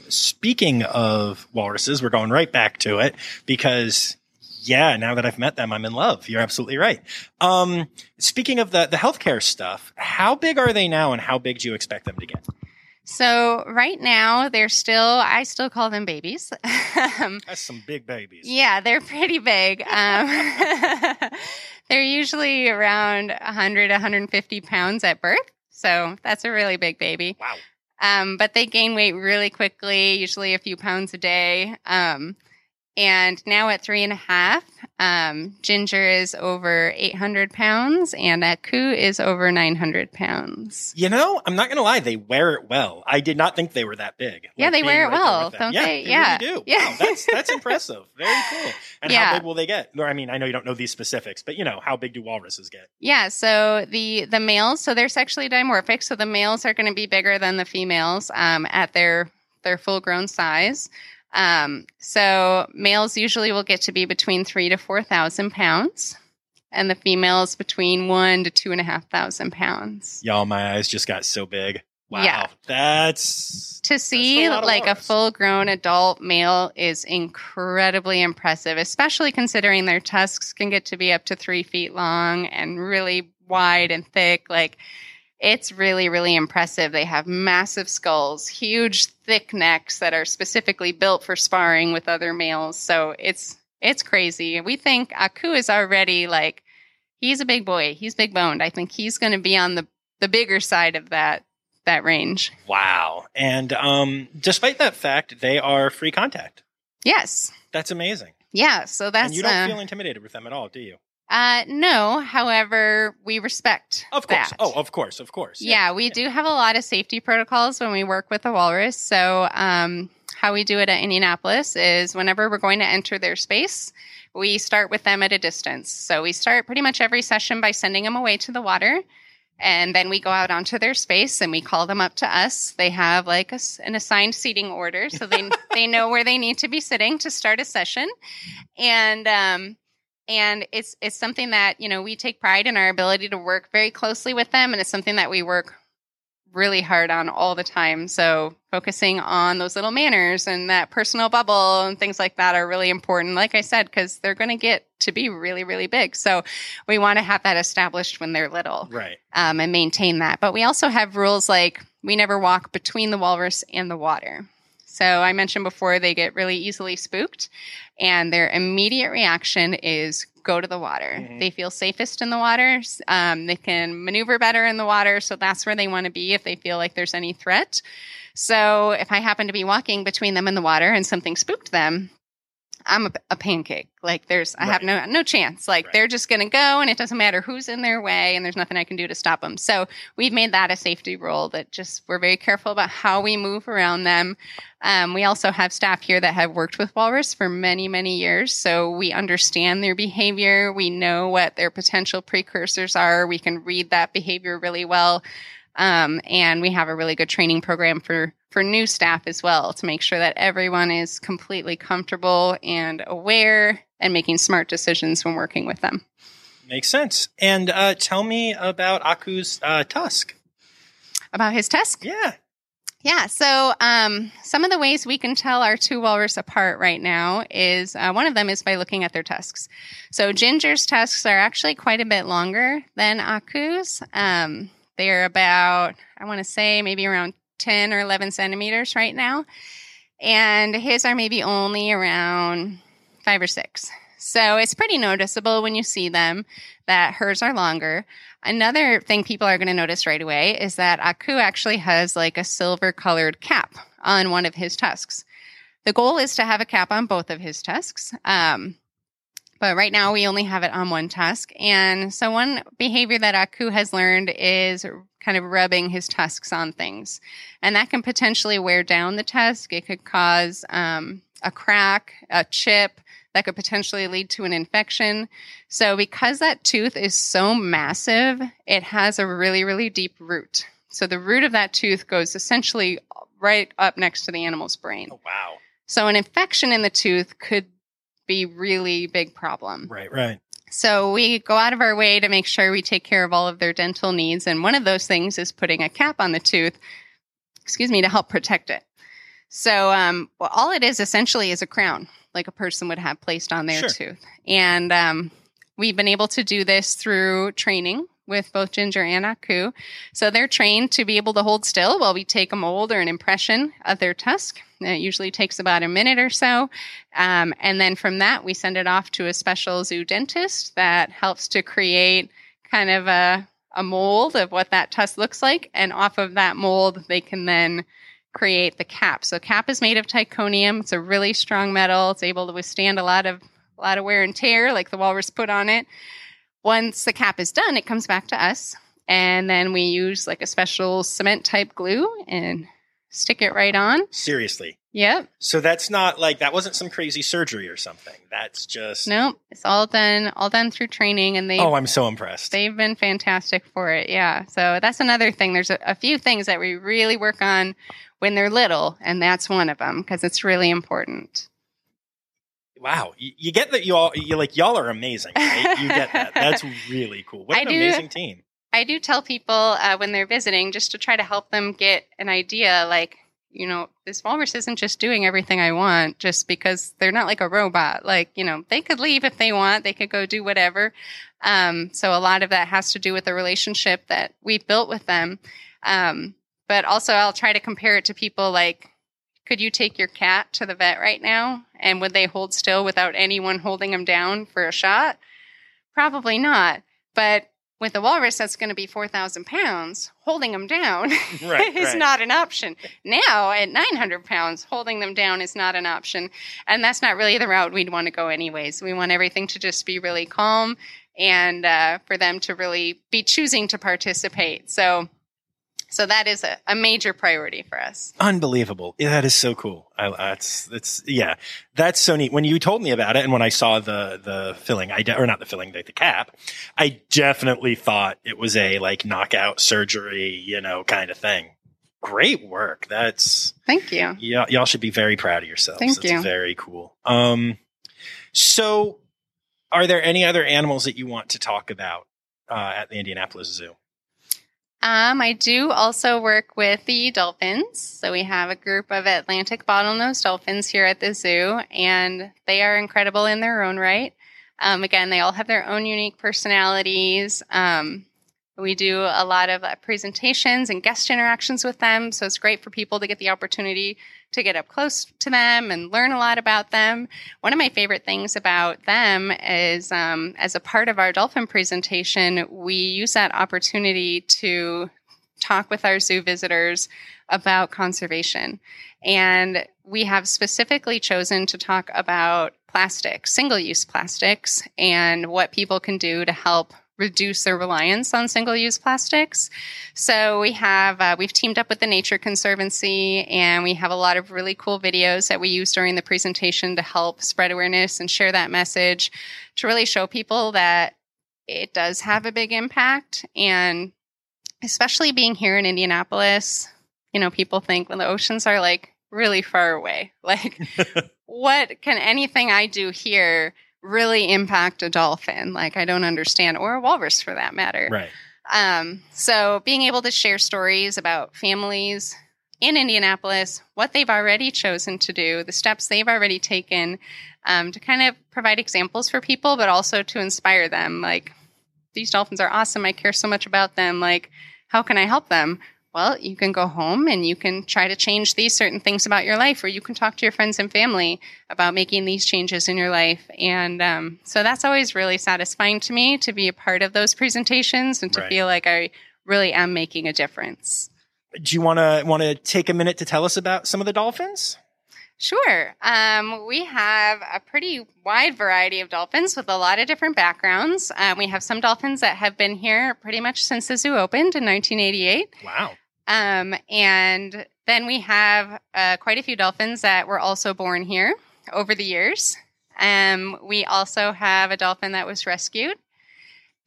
speaking of walruses, we're going right back to it because, yeah, now that I've met them, I'm in love. You're absolutely right. Speaking of the healthcare stuff, how big are they now and how big do you expect them to get? So right now, I still call them babies. That's some big babies. Yeah, they're pretty big. They're usually around 100, 150 pounds at birth. So that's a really big baby. Wow. But they gain weight really quickly, usually a few pounds a day. And now at 3.5, Ginger is over 800 pounds, and Aku is over 900 pounds. You know, I'm not going to lie. They wear it well. I did not think they were that big. Like, yeah, they wear it well, don't they? Yeah, they really do. Yeah. Wow, that's impressive. Very cool. And how big will they get? Or, I mean, I know you don't know these specifics, but, you know, how big do walruses get? Yeah, so the males, so they're sexually dimorphic, so the males are going to be bigger than the females at their full-grown size. So males usually will get to be between 3,000 to 4,000 pounds, and the females between 1,000 to 2,500 pounds. Y'all, my eyes just got so big. Wow. Yeah. That's to see that's like a full grown adult male is incredibly impressive, especially considering their tusks can get to be up to 3 feet long and really wide and thick. Like, it's really, really impressive. They have massive skulls, huge, thick necks that are specifically built for sparring with other males. So it's crazy. We think Aku is already like, he's a big boy. He's big boned. I think he's going to be on the bigger side of that range. Wow. And despite that fact, they are free contact. Yes. That's amazing. Yeah. So that's... And you don't feel intimidated with them at all, do you? No. However, we respect that. Of course. That. Oh, of course. Of course. Yeah. We do have a lot of safety protocols when we work with the walrus. So how we do it at Indianapolis is whenever we're going to enter their space, we start with them at a distance. So we start pretty much every session by sending them away to the water. And then we go out onto their space and we call them up to us. They have like an assigned seating order. So they, they know where they need to be sitting to start a session. And it's something that, you know, we take pride in our ability to work very closely with them. And it's something that we work really hard on all the time. So focusing on those little manners and that personal bubble and things like that are really important, like I said, because they're going to get to be really, really big. So we want to have that established when they're little. Right. And maintain that. But we also have rules like we never walk between the walrus and the water. So I mentioned before, they get really easily spooked, and their immediate reaction is go to the water. Mm-hmm. They feel safest in the water. They can maneuver better in the water, so that's where they want to be if they feel like there's any threat. So if I happen to be walking between them and the water and something spooked them, I'm a pancake. Like, I have no chance. Like, they're just going to go, and it doesn't matter who's in their way, and there's nothing I can do to stop them. So we've made that a safety rule that just we're very careful about how we move around them. We also have staff here that have worked with walrus for many, many years. So we understand their behavior. We know what their potential precursors are. We can read that behavior really well. And we have a really good training program for new staff as well to make sure that everyone is completely comfortable and aware and making smart decisions when working with them. Makes sense. And tell me about Aku's tusk. About his tusk? Yeah. Yeah. So some of the ways we can tell our two walrus apart right now is one of them is by looking at their tusks. So Ginger's tusks are actually quite a bit longer than Aku's. They're about, I want to say, maybe around 10 or 11 centimeters right now. And his are maybe only around 5 or 6. So it's pretty noticeable when you see them that hers are longer. Another thing people are going to notice right away is that Aku actually has like a silver-colored cap on one of his tusks. The goal is to have a cap on both of his tusks. But right now we only have it on one tusk. And so one behavior that Aku has learned is kind of rubbing his tusks on things. And that can potentially wear down the tusk. It could cause a crack, a chip that could potentially lead to an infection. So because that tooth is so massive, it has a really, really deep root. So the root of that tooth goes essentially right up next to the animal's brain. Oh, wow. So an infection in the tooth could be really big problem. Right. So we go out of our way to make sure we take care of all of their dental needs. And one of those things is putting a cap on the tooth, to help protect it. So all it is essentially is a crown, like a person would have placed on their tooth. And we've been able to do this through training with both Ginger and Aku. So they're trained to be able to hold still while we take a mold or an impression of their tusk. It usually takes about a minute or so. And then from that, we send it off to a special zoo dentist that helps to create kind of a mold of what that tusk looks like. And off of that mold, they can then create the cap. So cap is made of Tychonium. It's a really strong metal. It's able to withstand a lot of a lot of wear and tear like the walrus put on it. Once the cap is done, it comes back to us. And then we use like a special cement type glue and stick it right on. Seriously. Yep. So that's not like, that wasn't some crazy surgery or something. That's just. Nope. It's all done through training. And they. Oh, I'm so impressed. They've been fantastic for it. Yeah. So that's another thing. There's a few things that we really work on when they're little. And that's one of them because it's really important. Wow. You get that. Y'all are amazing. Right? You get that. That's really cool. What an amazing team. I do tell people when they're visiting, just to try to help them get an idea, like, you know, this walrus isn't just doing everything I want just because they're not like a robot. Like, you know, they could leave if they want. They could go do whatever. So a lot of that has to do with the relationship that we built with them. But also I'll try to compare it to people like, could you take your cat to the vet right now? And would they hold still without anyone holding them down for a shot? Probably not. But with a walrus, that's going to be 4,000 pounds. Holding them down is not an option. Now, at 900 pounds, holding them down is not an option. And that's not really the route we'd want to go anyways. We want everything to just be really calm and for them to really be choosing to participate. So that is a major priority for us. Unbelievable. Yeah, that is so cool. That's so neat. When you told me about it and when I saw the filling, the cap, I definitely thought it was a like knockout surgery, you know, kind of thing. Great work. Thank you. Yeah. Y'all should be very proud of yourselves. Thank you. It's very cool. So are there any other animals that you want to talk about at the Indianapolis Zoo? I do also work with the dolphins. So we have a group of Atlantic bottlenose dolphins here at the zoo, and they are incredible in their own right. Again, they all have their own unique personalities. We do a lot of presentations and guest interactions with them. So it's great for people to get the opportunity to get up close to them and learn a lot about them. One of my favorite things about them is as a part of our dolphin presentation, we use that opportunity to talk with our zoo visitors about conservation. And we have specifically chosen to talk about plastics, single-use plastics, and what people can do to help reduce their reliance on single-use plastics. So we have, we've teamed up with the Nature Conservancy, and we have a lot of really cool videos that we use during the presentation to help spread awareness and share that message to really show people that it does have a big impact. And especially being here in Indianapolis, you know, people think, well, the oceans are like really far away. Like, what can anything I do here really impact a dolphin? Like, I don't understand, or a walrus for that matter. Right. So being able to share stories about families in Indianapolis, what they've already chosen to do, the steps they've already taken, to kind of provide examples for people, but also to inspire them. Like, these dolphins are awesome. I care so much about them. Like, how can I help them? Well, you can go home and you can try to change these certain things about your life, or you can talk to your friends and family about making these changes in your life. And so that's always really satisfying to me to be a part of those presentations and to feel like I really am making a difference. Do you want to take a minute to tell us about some of the dolphins? Sure. We have a pretty wide variety of dolphins with a lot of different backgrounds. We have some dolphins that have been here pretty much since the zoo opened in 1988. Wow. And then we have quite a few dolphins that were also born here over the years. We also have a dolphin that was rescued.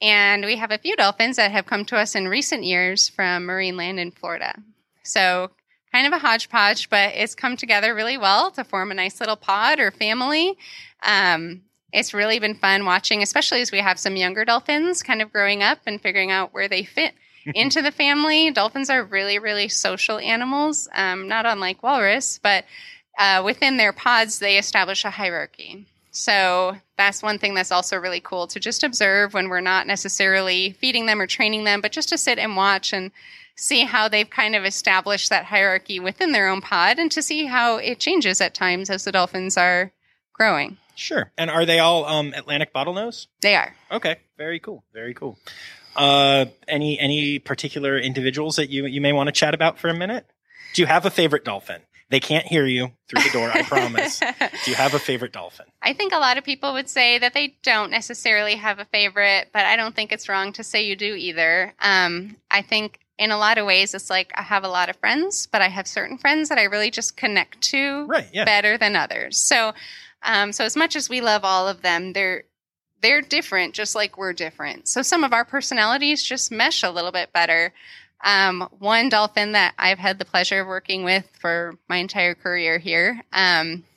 And we have a few dolphins that have come to us in recent years from Marineland in Florida. So kind of a hodgepodge, but it's come together really well to form a nice little pod or family. It's really been fun watching, especially as we have some younger dolphins kind of growing up and figuring out where they fit into the family. Dolphins are really, really social animals, not unlike walrus, but within their pods, they establish a hierarchy. So that's one thing that's also really cool to just observe when we're not necessarily feeding them or training them, but just to sit and watch and see how they've kind of established that hierarchy within their own pod and to see how it changes at times as the dolphins are growing. Sure. And are they all Atlantic bottlenose? They are. Okay. Very cool. Very cool. Any particular individuals that you may want to chat about for a minute? Do you have a favorite dolphin? They can't hear you through the door, I promise. Do you have a favorite dolphin? I think a lot of people would say that they don't necessarily have a favorite, but I don't think it's wrong to say you do either. I think in a lot of ways, it's like I have a lot of friends, but I have certain friends that I really just connect to better than others. So as much as we love all of them, they're different, just like we're different. So some of our personalities just mesh a little bit better. One dolphin that I've had the pleasure of working with for my entire career here,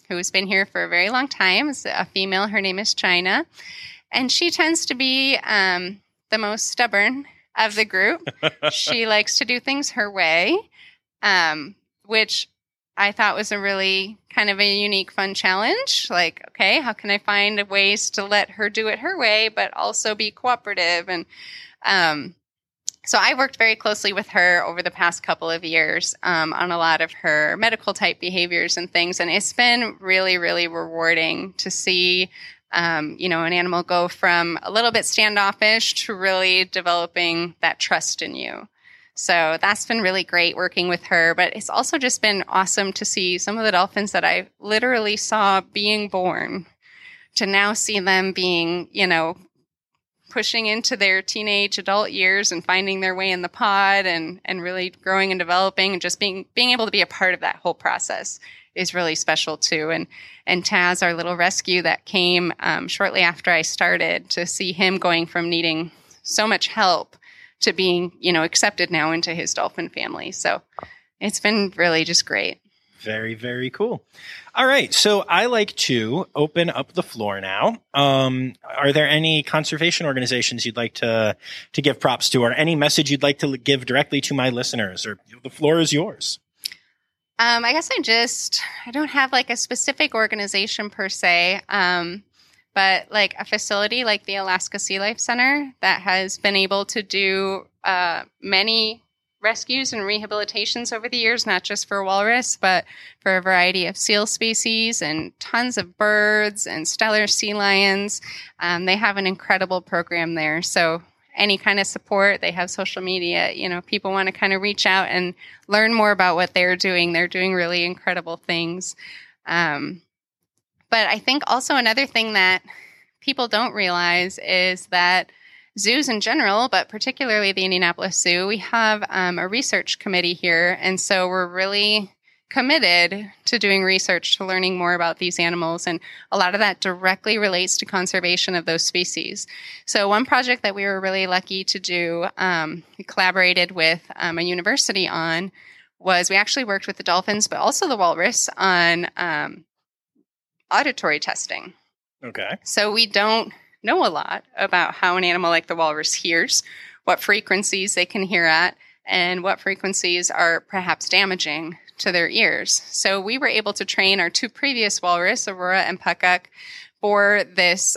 who has been here for a very long time, is a female. Her name is China. And she tends to be the most stubborn of the group. She likes to do things her way, which I thought was a really kind of a unique, fun challenge. Like, okay, how can I find ways to let her do it her way, but also be cooperative? And so I worked very closely with her over the past couple of years on a lot of her medical type behaviors and things. And it's been really, really rewarding to see an animal go from a little bit standoffish to really developing that trust in you. So that's been really great working with her. But it's also just been awesome to see some of the dolphins that I literally saw being born to now see them being, pushing into their teenage adult years and finding their way in the pod and really growing and developing and just being able to be a part of that whole process is really special too. And Taz, our little rescue that came shortly after I started, to see him going from needing so much help to being, accepted now into his dolphin family. So it's been really just great. Very, very cool. All right. So I like to open up the floor now. Are there any conservation organizations you'd like to give props to, or any message you'd like to give directly to my listeners? Or the floor is yours. I guess I don't have like a specific organization per se. But like a facility like the Alaska Sea Life Center that has been able to do many rescues and rehabilitations over the years, not just for walrus, but for a variety of seal species and tons of birds and stellar sea lions. They have an incredible program there. So any kind of support, they have social media, people want to kind of reach out and learn more about what they're doing. They're doing really incredible things. But I think also another thing that people don't realize is that zoos in general, but particularly the Indianapolis Zoo, we have a research committee here. And so we're really committed to doing research, to learning more about these animals. And a lot of that directly relates to conservation of those species. So one project that we were really lucky to do, we collaborated with a university on, was we actually worked with the dolphins, but also the walrus on auditory testing. Okay. So we don't know a lot about how an animal like the walrus hears, what frequencies they can hear at, and what frequencies are perhaps damaging to their ears. So we were able to train our two previous walrus, Aurora and Puckak, for this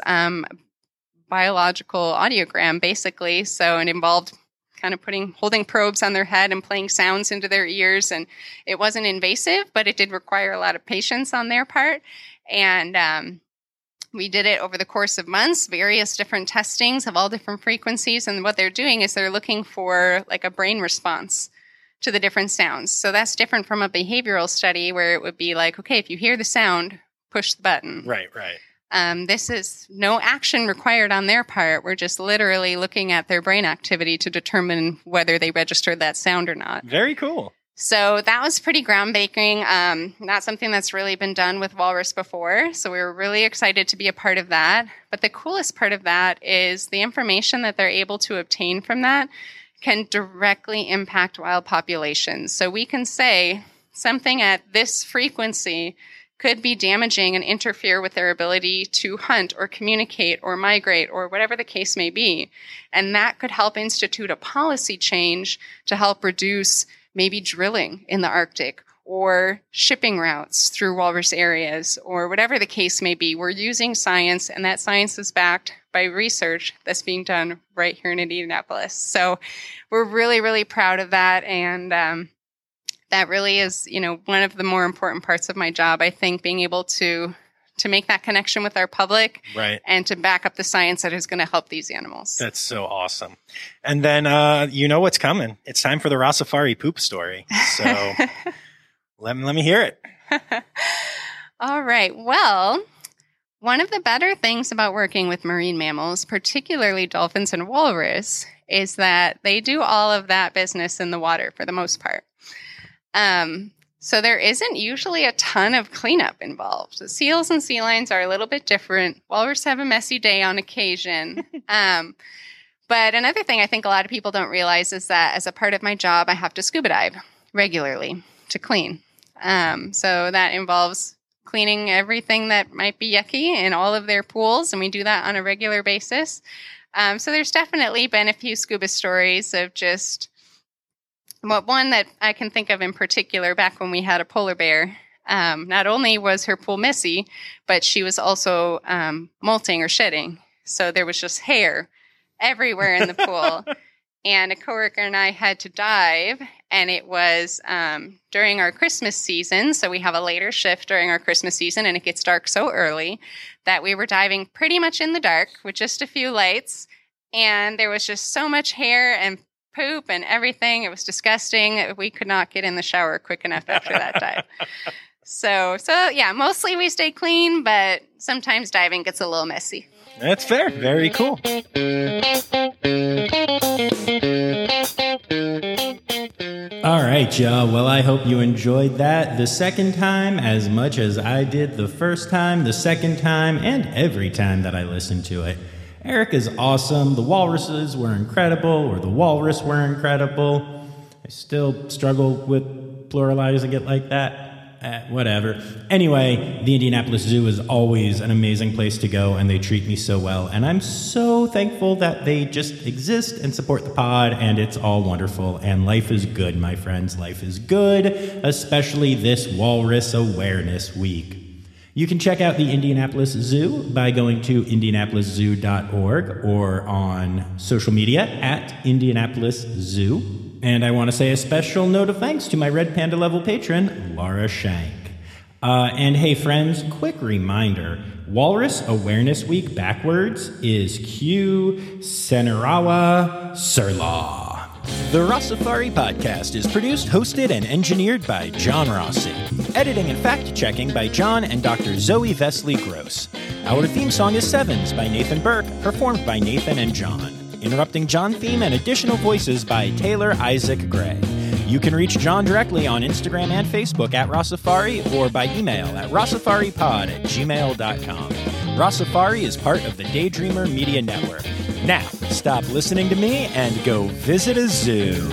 biological audiogram, basically. So it involved kind of holding probes on their head and playing sounds into their ears. And it wasn't invasive, but it did require a lot of patience on their part. And we did it over the course of months, various different testings of all different frequencies. And what they're doing is they're looking for like a brain response to the different sounds. So that's different from a behavioral study where it would be like, okay, if you hear the sound, push the button. Right. This is no action required on their part. We're just literally looking at their brain activity to determine whether they registered that sound or not. Very cool. So that was pretty groundbreaking, not something that's really been done with walrus before. So we were really excited to be a part of that. But the coolest part of that is the information that they're able to obtain from that can directly impact wild populations. So we can say something at this frequency could be damaging and interfere with their ability to hunt or communicate or migrate or whatever the case may be. And that could help institute a policy change to help reduce maybe drilling in the Arctic or shipping routes through walrus areas or whatever the case may be. We're using science, and that science is backed by research that's being done right here in Indianapolis. So we're really, really proud of that. And that really is, one of the more important parts of my job, I think, being able to make that connection with our public, right, and to back up the science that is going to help these animals. That's so awesome. And then, you know what's coming. It's time for the Rossifari poop story. So Let me hear it. All right. Well, one of the better things about working with marine mammals, particularly dolphins and walrus, is that they do all of that business in the water for the most part. So there isn't usually a ton of cleanup involved. The seals and sea lions are a little bit different. Walrus have a messy day on occasion. But another thing I think a lot of people don't realize is that as a part of my job, I have to scuba dive regularly to clean. So that involves cleaning everything that might be yucky in all of their pools, and we do that on a regular basis. So there's definitely been a few scuba stories of just one that I can think of in particular, back when we had a polar bear. Not only was her pool messy, but she was also molting or shedding. So there was just hair everywhere in the pool. And a coworker and I had to dive, and it was during our Christmas season. So we have a later shift during our Christmas season, and it gets dark so early that we were diving pretty much in the dark with just a few lights. And there was just so much hair and poop and everything. It was disgusting. We could not get in the shower quick enough after that dive. So yeah, mostly we stay clean, but sometimes diving gets a little messy. That's fair. Very cool. All right, y'all. Well, I hope you enjoyed that the second time as much as I did the first time, the second time, and every time that I listened to it. Eric is awesome. The walruses were incredible, or the walrus were incredible. I still struggle with pluralizing it like that. Whatever. Anyway, the Indianapolis Zoo is always an amazing place to go, and they treat me so well. And I'm so thankful that they just exist and support the pod, and it's all wonderful. And life is good, my friends. Life is good, especially this Walrus Awareness Week. You can check out the Indianapolis Zoo by going to indianapoliszoo.org or on social media at Indianapolis Zoo. And I want to say a special note of thanks to my Red Panda level patron, Laura Shank. And hey, friends, quick reminder, Walrus Awareness Week backwards is Q Senarawa Sirlaw. The Rossifari podcast is produced, hosted, and engineered by John Rossi. Editing and fact-checking by John and Dr. Zoe Vesley Gross. Our theme song is Sevens by Nathan Burke, performed by Nathan and John. Interrupting John theme and additional voices by Taylor Isaac Gray. You can reach John directly on Instagram and Facebook at Rossifari or by email at rossifaripod@gmail.com. Rossifari is part of the Daydreamer Media Network. Now, stop listening to me and go visit a zoo.